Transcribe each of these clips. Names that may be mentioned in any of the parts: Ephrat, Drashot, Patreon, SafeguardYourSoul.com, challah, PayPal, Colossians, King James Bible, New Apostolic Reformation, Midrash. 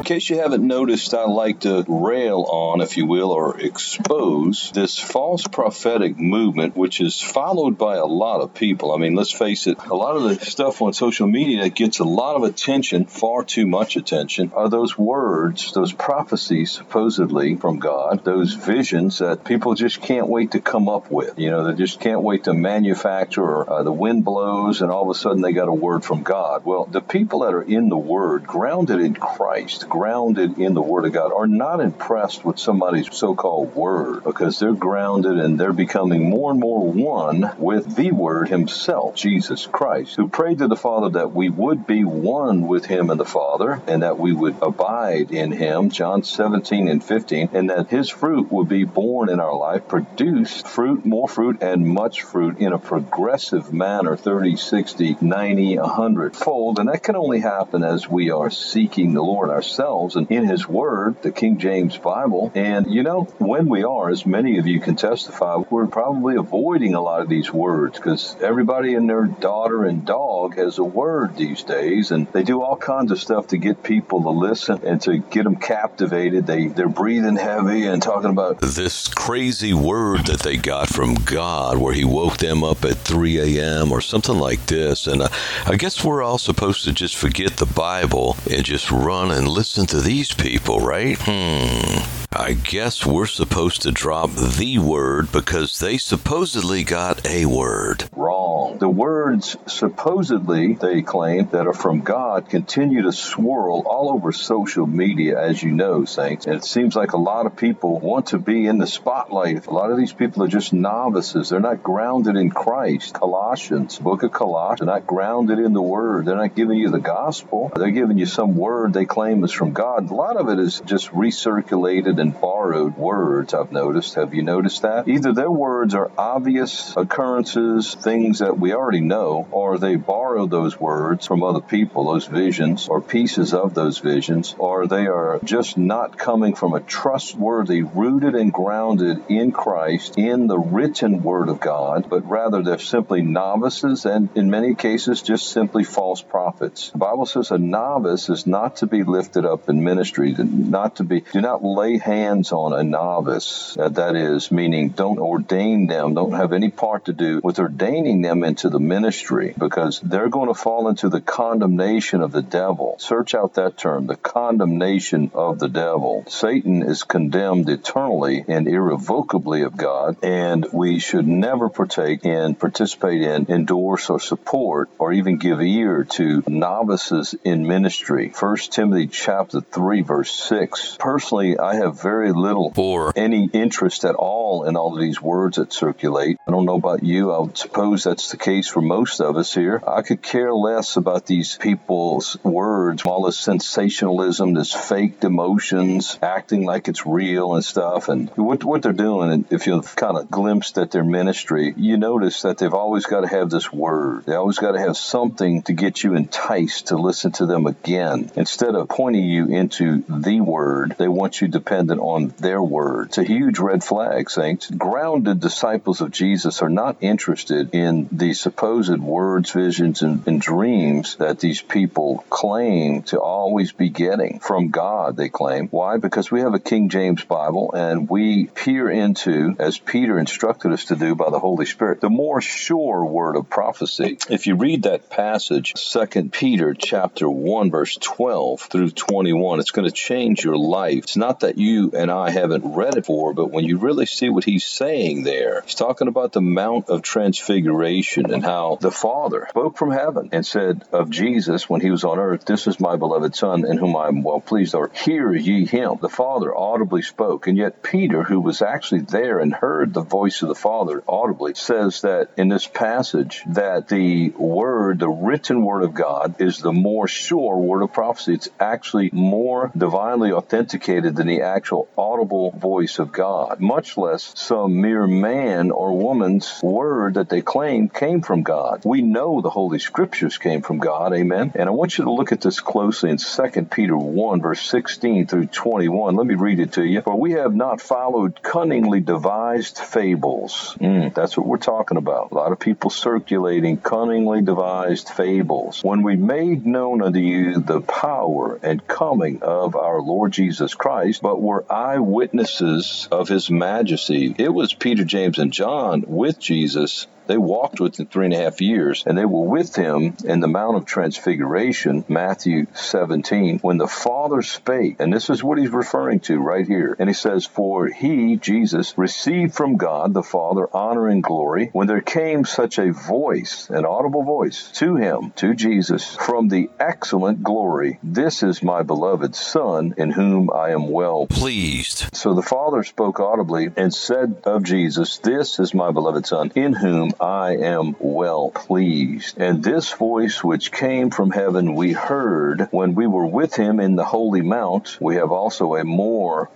In case you haven't noticed, I like to rail on, if you will, or expose this false prophetic movement, which is followed by a lot of people. I mean, let's face it, a lot of the stuff on social media that gets a lot of attention, far too much attention, are those words, those prophecies supposedly from God, those visions that people just can't wait to come up with. You know, they just can't wait to manufacture, or the wind blows and all of a sudden they got a word from God. Well, the people that are in the Word, grounded in Christ, grounded in the Word of God, are not impressed with somebody's so-called word, because they're grounded and they're becoming more and more one with the Word Himself, Jesus Christ, who prayed to the Father that we would be one with Him and the Father, and that we would abide in Him, John 17 and 15, and that His fruit would be born in our life, produce fruit, more fruit, and much fruit in a progressive manner, 30, 60, 90, 100 fold. And that can only happen as we are seeking the Lord ourselves and in His Word, the King James Bible. And, you know, when we are, as many of you can testify, we're probably avoiding a lot of these words, because everybody and their daughter and dog has a word these days, and they do all kinds of stuff to get people to listen and to get them captivated. They're breathing heavy and talking about this crazy word that they got from God, where He woke them up at 3 a.m. or something like this. And I guess we're all supposed to just forget the Bible and just run and listen to these people, right? I guess we're supposed to drop the word because they supposedly got a word. Wrong. The words supposedly, they claim, that are from God continue to swirl all over social media, as you know, Saints. And it seems like a lot of people want to be in the spotlight. A lot of these people are just novices. They're not grounded in Christ. Colossians, book of Colossians, they're not grounded in the Word. They're not giving you the gospel. They're giving you some word they claim is from God. A lot of it is just recirculated and borrowed words, I've noticed. Have you noticed that? Either their words are obvious occurrences, things that we already know, or they borrow those words from other people, those visions, or pieces of those visions, or they are just not coming from a trustworthy, rooted and grounded in Christ, in the written Word of God, but rather they're simply novices, and in many cases, just simply false prophets. The Bible says a novice is not to be lifted up in ministry, do not lay hands on a novice, that is, meaning don't ordain them, don't have any part to do with ordaining them into the ministry, because they're going to fall into the condemnation of the devil. Search out that term, the condemnation of the devil. Satan is condemned eternally and irrevocably of God, and we should never partake in, participate in, endorse or support, or even give ear to novices in ministry. 1 Timothy chapter 3, verse 6. Personally, I have very little or any interest at all in all of these words that circulate. I don't know about you. I would suppose that's the case for most of us here. I could care less about these people's words, all this sensationalism, this faked emotions, acting like it's real and stuff. And what they're doing, and if you've kind of glimpsed at their ministry, you notice that they've always got to have this word. They always got to have something to get you enticed to listen to them again. Instead of pointing you into the Word, they want you dependent on their word. It's a huge red flag, Saints. Grounded disciples of Jesus are not interested in the supposed words, visions, and dreams that these people claim to always be getting from God, they claim. Why? Because we have a King James Bible, and we peer into, as Peter instructed us to do by the Holy Spirit, the more sure word of prophecy. If you read that passage, 2 Peter chapter 1, verse 12 through 21, it's going to change your life. It's not that you and I haven't read it before, but when you really see what he's saying there, he's talking about the Mount of Transfiguration. and how the Father spoke from heaven and said of Jesus when he was on earth, "This is my beloved Son in whom I am well pleased," or "Hear ye him." The Father audibly spoke, and yet Peter, who was actually there and heard the voice of the Father audibly, says that in this passage that the Word, the written Word of God, is the more sure word of prophecy. It's actually more divinely authenticated than the actual audible voice of God, much less some mere man or woman's word that they claim came from God. We know the Holy Scriptures came from God, amen? And I want you to look at this closely in 2 Peter 1, verse 16 through 21. Let me read it to you. "For we have not followed cunningly devised fables." That's what we're talking about. A lot of people circulating cunningly devised fables. "When we made known unto you the power and coming of our Lord Jesus Christ, but were eyewitnesses of his majesty." It was Peter, James, and John with Jesus. They walked with him 3.5 years, and they were with him in the Mount of Transfiguration, Matthew 17, when the Father spake. And this is what he's referring to right here. And he says, "For he," Jesus, "received from God the Father honor and glory when there came such a voice," an audible voice, "to him," to Jesus, "from the excellent glory. This is my beloved Son in whom I am well pleased." So the Father spoke audibly and said of Jesus, "This is my beloved Son in whom I am well pleased." "And this voice which came from heaven we heard when we were with him in the holy mount. We have also a more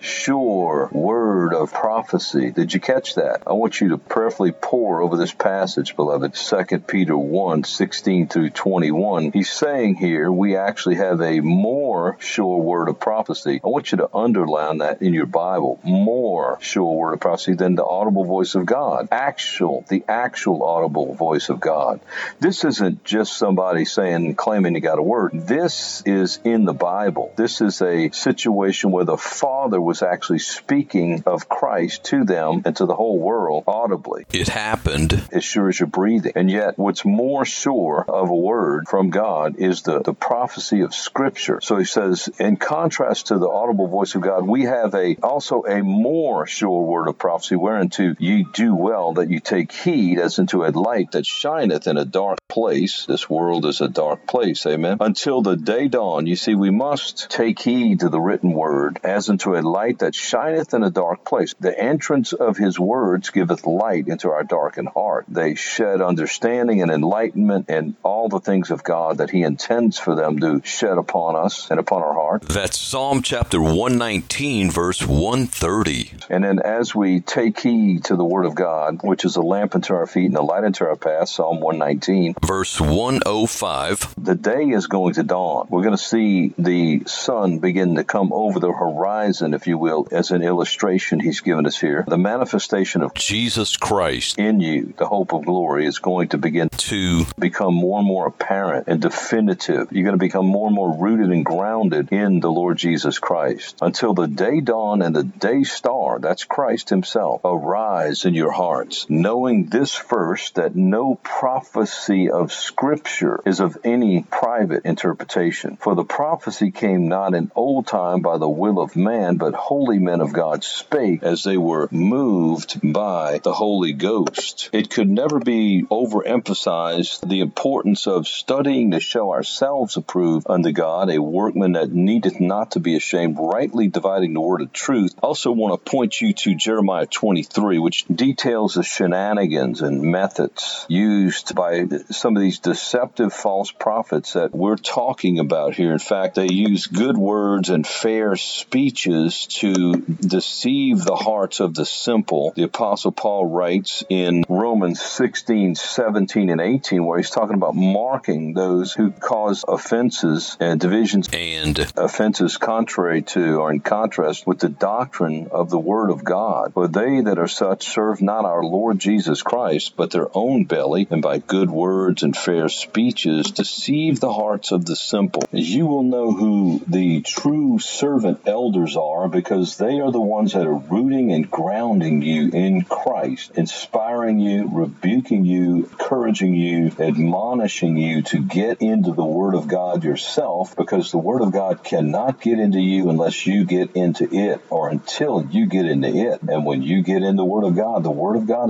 sure word of prophecy." Did you catch that? I want you to prayerfully pore over this passage, beloved. 2 Peter 1, 16 through 21. He's saying here we actually have a more sure word of prophecy. I want you to underline that in your Bible. More sure word of prophecy than the audible voice of God. The actual audible voice of God. This isn't just somebody saying, claiming he got a word. This is in the Bible. This is a situation where the Father was actually speaking of Christ to them and to the whole world audibly. It happened as sure as you're breathing. And yet, what's more sure of a word from God is the prophecy of Scripture. So he says, in contrast to the audible voice of God, we have also a more sure word of prophecy, whereunto ye do well that you take heed as unto a light that shineth in a dark place. This world is a dark place, amen. Until the day dawn. You see, we must take heed to the written word as unto a light that shineth in a dark place. The entrance of his words giveth light into our darkened heart. They shed understanding and enlightenment and all the things of God that he intends for them to shed upon us and upon our heart. That's Psalm chapter 119, verse 130. And then as we take heed to the Word of God, which is a lamp unto our feet and a light unto our path, Psalm 119. Verse 105. The day is going to dawn. We're going to see the sun begin to come over the horizon, if you will, as an illustration he's given us here. The manifestation of Jesus Christ in you, the hope of glory, is going to begin to become more and more apparent and definitive. You're going to become more and more rooted and grounded in the Lord Jesus Christ. Until the day dawn and the day star, that's Christ himself, arise in your hearts, knowing this first, that no prophecy of Scripture is of any private interpretation. For the prophecy came not in old time by the will of man, but holy men of God spake as they were moved by the Holy Ghost. It could never be overemphasized the importance of studying to show ourselves approved unto God, a workman that needeth not to be ashamed, rightly dividing the word of truth. I also want to point you to Jeremiah 23, which details the shenanigans and methods used by some of these deceptive false prophets that we're talking about here. In fact, they use good words and fair speeches to deceive the hearts of the simple. The Apostle Paul writes in Romans 16, 17, and 18, where he's talking about marking those who cause offenses and divisions and offenses contrary to or in contrast with the doctrine of the Word of God. For they that are such serve not our Lord Jesus Christ, but their own belly, and by good words and fair speeches deceive the hearts of the simple. You will know who the true servant elders are, because they are the ones that are rooting and grounding you in Christ, inspiring warning you, rebuking you, encouraging you, admonishing you to get into the Word of God yourself, because the Word of God cannot get into you unless you get into it, or until you get into it. And when you get in the Word of God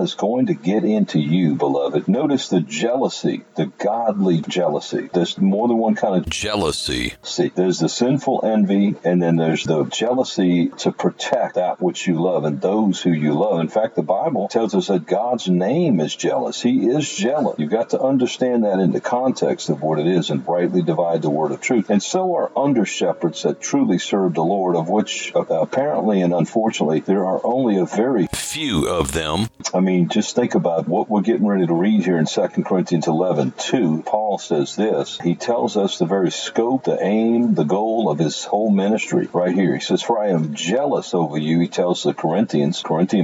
is going to get into you, beloved. Notice the jealousy, the godly jealousy. There's more than one kind of jealousy. See, there's the sinful envy, and then there's the jealousy to protect that which you love and those who you love. In fact, the Bible tells us that God's name is jealous. He is jealous. You've got to understand that in the context of what it is and rightly divide the word of truth. And so are under shepherds that truly serve the Lord, of which apparently and unfortunately there are only a very few of them. I mean, just think about what we're getting ready to read here in 2 Corinthians 11:2. Paul says this. He tells us the very scope, the aim, the goal of his whole ministry right here. He says, "For I am jealous over you," he tells the Corinthian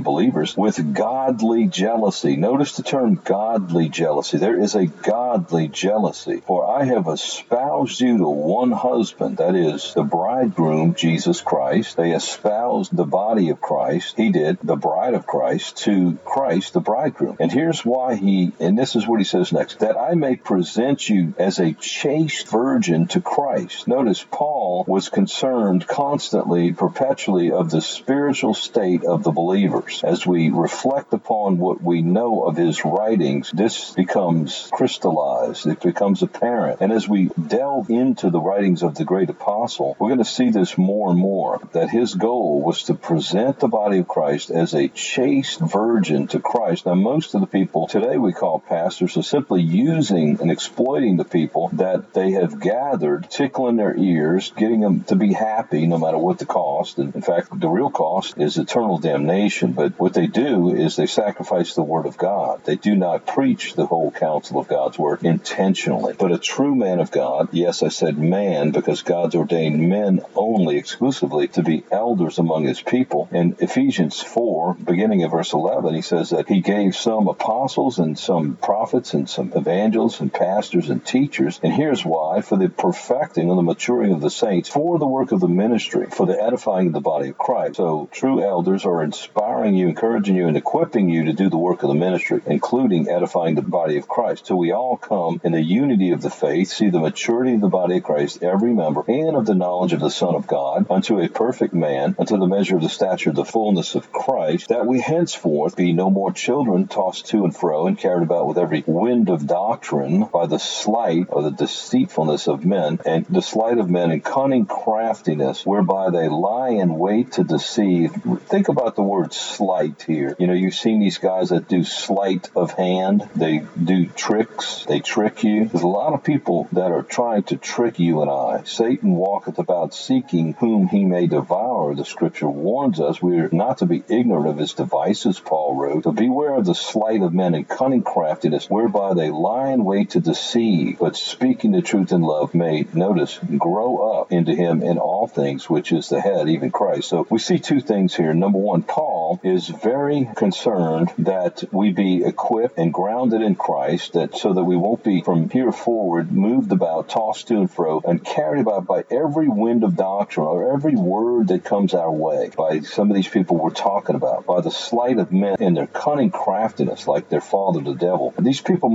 believers, "with godly jealousy." Notice the term godly jealousy. There is a godly jealousy. "For I have espoused you to one husband," that is the bridegroom, Jesus Christ. They espoused the body of Christ. He did, the bride of Christ, to Christ, the bridegroom. And here's why and this is what he says next, "that I may present you as a chaste virgin to Christ." Notice Paul was concerned constantly, perpetually, of the spiritual state of the believers. As we reflect upon what we know of his writings, this becomes crystallized. It becomes apparent. And as we delve into the writings of the great apostle, we're going to see this more and more, that his goal was to present the body of Christ as a chaste virgin to Christ. Now, most of the people today we call pastors are simply using and exploiting the people that they have gathered, tickling their ears, getting them to be happy no matter what the cost. And in fact, the real cost is eternal damnation. But what they do is they sacrifice the Word of God. They do not preach the whole counsel of God's Word intentionally. But a true man of God, yes, I said man, because God's ordained men only exclusively to be elders among his people. In Ephesians 4, beginning of verse 11, he says that he gave some apostles and some prophets and some evangelists and pastors and teachers. And here's why: for the perfecting and the maturing of the saints, for the work of the ministry, for the edifying of the body of Christ. So true elders are inspiring you, encouraging you, and equipping you to do the work of the ministry, including edifying the body of Christ. So we all come in the unity of the faith, see the maturity of the body of Christ, every member, and of the knowledge of the Son of God, unto a perfect man, unto the measure of the stature of the fullness of Christ, that we henceforth be no more children tossed to and fro and carried about with every wind of doctrine by the sleight or the deceitfulness of men, and the sleight of men and cunning craftiness, whereby they lie in wait to deceive. Think about the word sleight here. You know, you've seen these guys that do sleight of hand. They do tricks. They trick you. There's a lot of people that are trying to trick you and I. Satan walketh about seeking whom he may devour. The scripture warns us we're not to be ignorant of his devices, Paul wrote. So beware of the sleight of men and cunning craftiness, whereby they lie in wait to deceive, but speaking the truth in love may, notice, grow up into him in all things, which is the head, even Christ. So we see two things here. Number one, Paul is very concerned that we be equipped and grounded in Christ, that so that we won't be from here forward moved about, tossed to and fro, and carried about by every wind of doctrine or every word that comes our way by some of these people we're talking about, by the sleight of men and their cunning craftiness, like their father, the devil. And these people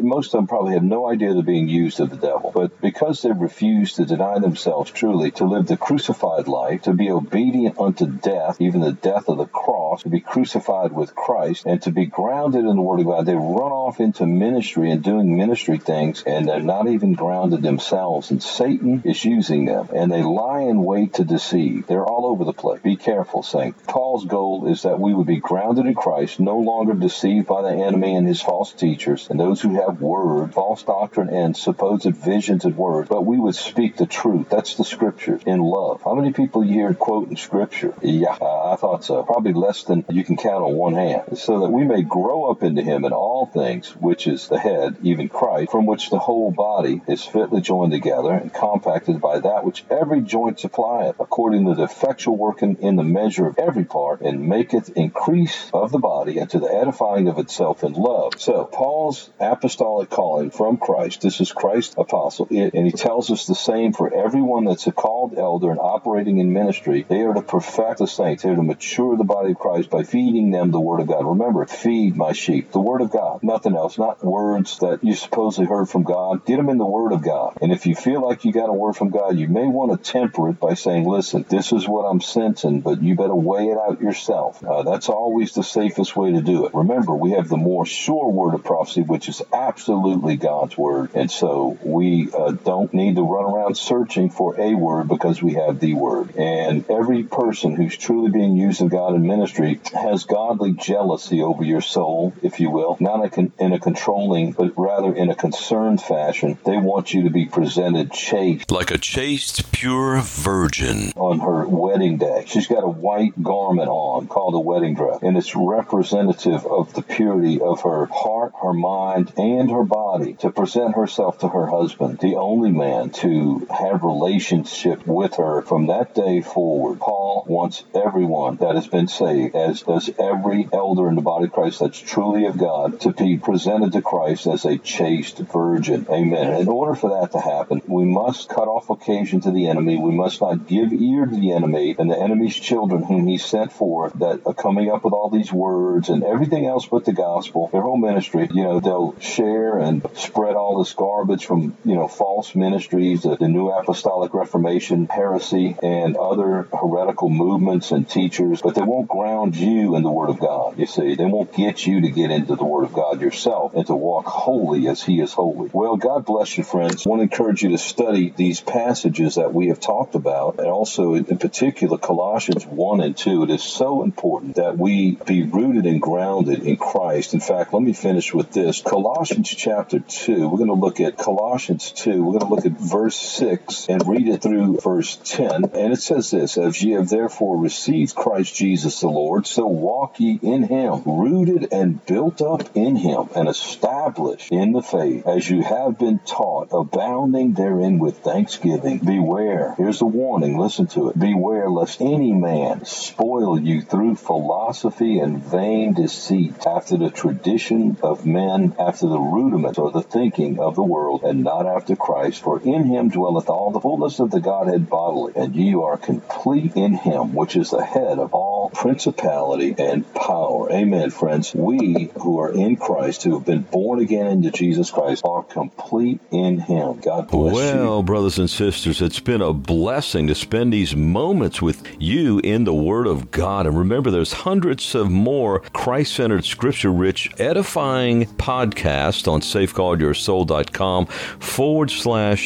most of them probably have no idea they're being used of the devil, but because they refuse to deny themselves truly, to live the crucified life, to be obedient unto death, even the death of the cross, to be crucified with Christ, and to be grounded in the Word of God, they run off into ministry and doing ministry things, and they're not even grounded themselves, and Satan is using them, and they lie in wait to deceive. They're all over the place. Be careful, saints. Paul's goal is that we would be grounded in Christ, no longer deceived by the enemy and his false teachers and those who have word, false doctrine, and supposed visions and words, but we would speak the truth. That's the scriptures in love. How many people here quote in scripture? Yeah, I thought so. Probably less than you can count on one hand. So that we may grow up into him in all all things, which is the head, even Christ, from which the whole body is fitly joined together and compacted by that which every joint supplieth, according to the effectual working in the measure of every part, and maketh increase of the body unto the edifying of itself in love. So Paul's apostolic calling from Christ, this is Christ's apostle, and he tells us the same for everyone that's a called elder and operating in ministry. They are to perfect the saints. They are to mature the body of Christ by feeding them the word of God. Remember, feed my sheep, the word of God, nothing else, not words that you supposedly heard from God. Get them in the word of God. And if you feel like you got a word from God, you may want to temper it by saying, listen, this is what I'm sensing, but you better weigh it out yourself. That's always the safest way to do it. Remember, we have the more sure word of prophecy, which is absolutely God's word. And so we don't need to run around searching for a word, because we have the word. And every person who's truly being used of God in ministry has godly jealousy over your soul, if you will, not in a controlling, but rather in a concerned fashion. They want you to be presented chaste, like a chaste, pure virgin on her wedding day. She's got a white garment on called a wedding dress, and it's representative of the purity of her heart, her mind, and her body, to present herself to her husband, the only man to have relationship with her from that day forward. Paul wants everyone that has been saved, as does every elder in the body of Christ that's truly of God, to be presented to Christ as a chaste virgin. Amen. And in order for that to happen, we must cut off occasion to the enemy. We must not give ear to the enemy and the enemy's children whom he sent forth, that are coming up with all these words and everything else but the gospel. Their whole ministry, they'll share and spread all this garbage from, false ministries, the New Apostolic Reformation, heresy, and other heretical movements and teachers, but they won't ground you in the Word of God, you see. They won't get you to get into the Word of God yourself and to walk holy as He is holy. Well, God bless you, friends. I want to encourage you to study these passages that we have talked about, and also, in particular, Colossians 1 and 2. It is so important that we be rooted and grounded in Christ. In fact, let me finish with this. Colossians chapter 2, we're going to look at Colossians 2. We're going to look at verse 6 and read it through verse 10. And it says this, as ye have therefore received Christ Jesus the Lord, so walk ye in him, rooted and built up in him, and established in the faith, as you have been taught, abounding therein with thanksgiving. Beware. Here's a warning. Listen to it. Beware lest any man spoil you through philosophy and vain deceit, after the tradition of men, after the rudiments or the thinking of the world, and not after Christ. For in him dwelleth all the fullness of the Godhead bodily, and ye are complete in him, which is the head of all principality and power. Amen, friends. We who are in Christ, who have been born again into Jesus Christ, are complete in him. God bless you. Well, brothers and sisters, it's been a blessing to spend these moments with you in the Word of God. And remember, there's hundreds of more Christ-centered, scripture-rich, edifying podcasts on SafeguardYourSoul.com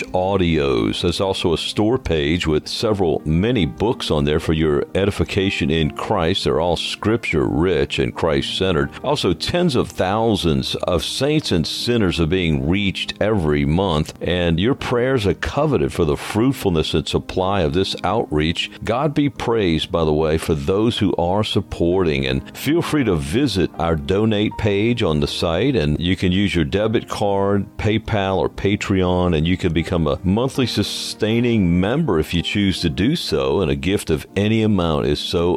/audios. There's also a store page with many books on there for your edification in Christ. They're all scripture-rich and Christ-centered. Also, tens of thousands of saints and sinners are being reached every month, and your prayers are coveted for the fruitfulness and supply of this outreach. God be praised, by the way, for those who are supporting, and feel free to visit our donate page on the site, and you can use your debit card, PayPal, or Patreon, and you can become a monthly sustaining member if you choose to do so, and a gift of any amount is so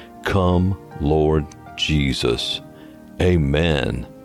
come Lord Jesus. Amen.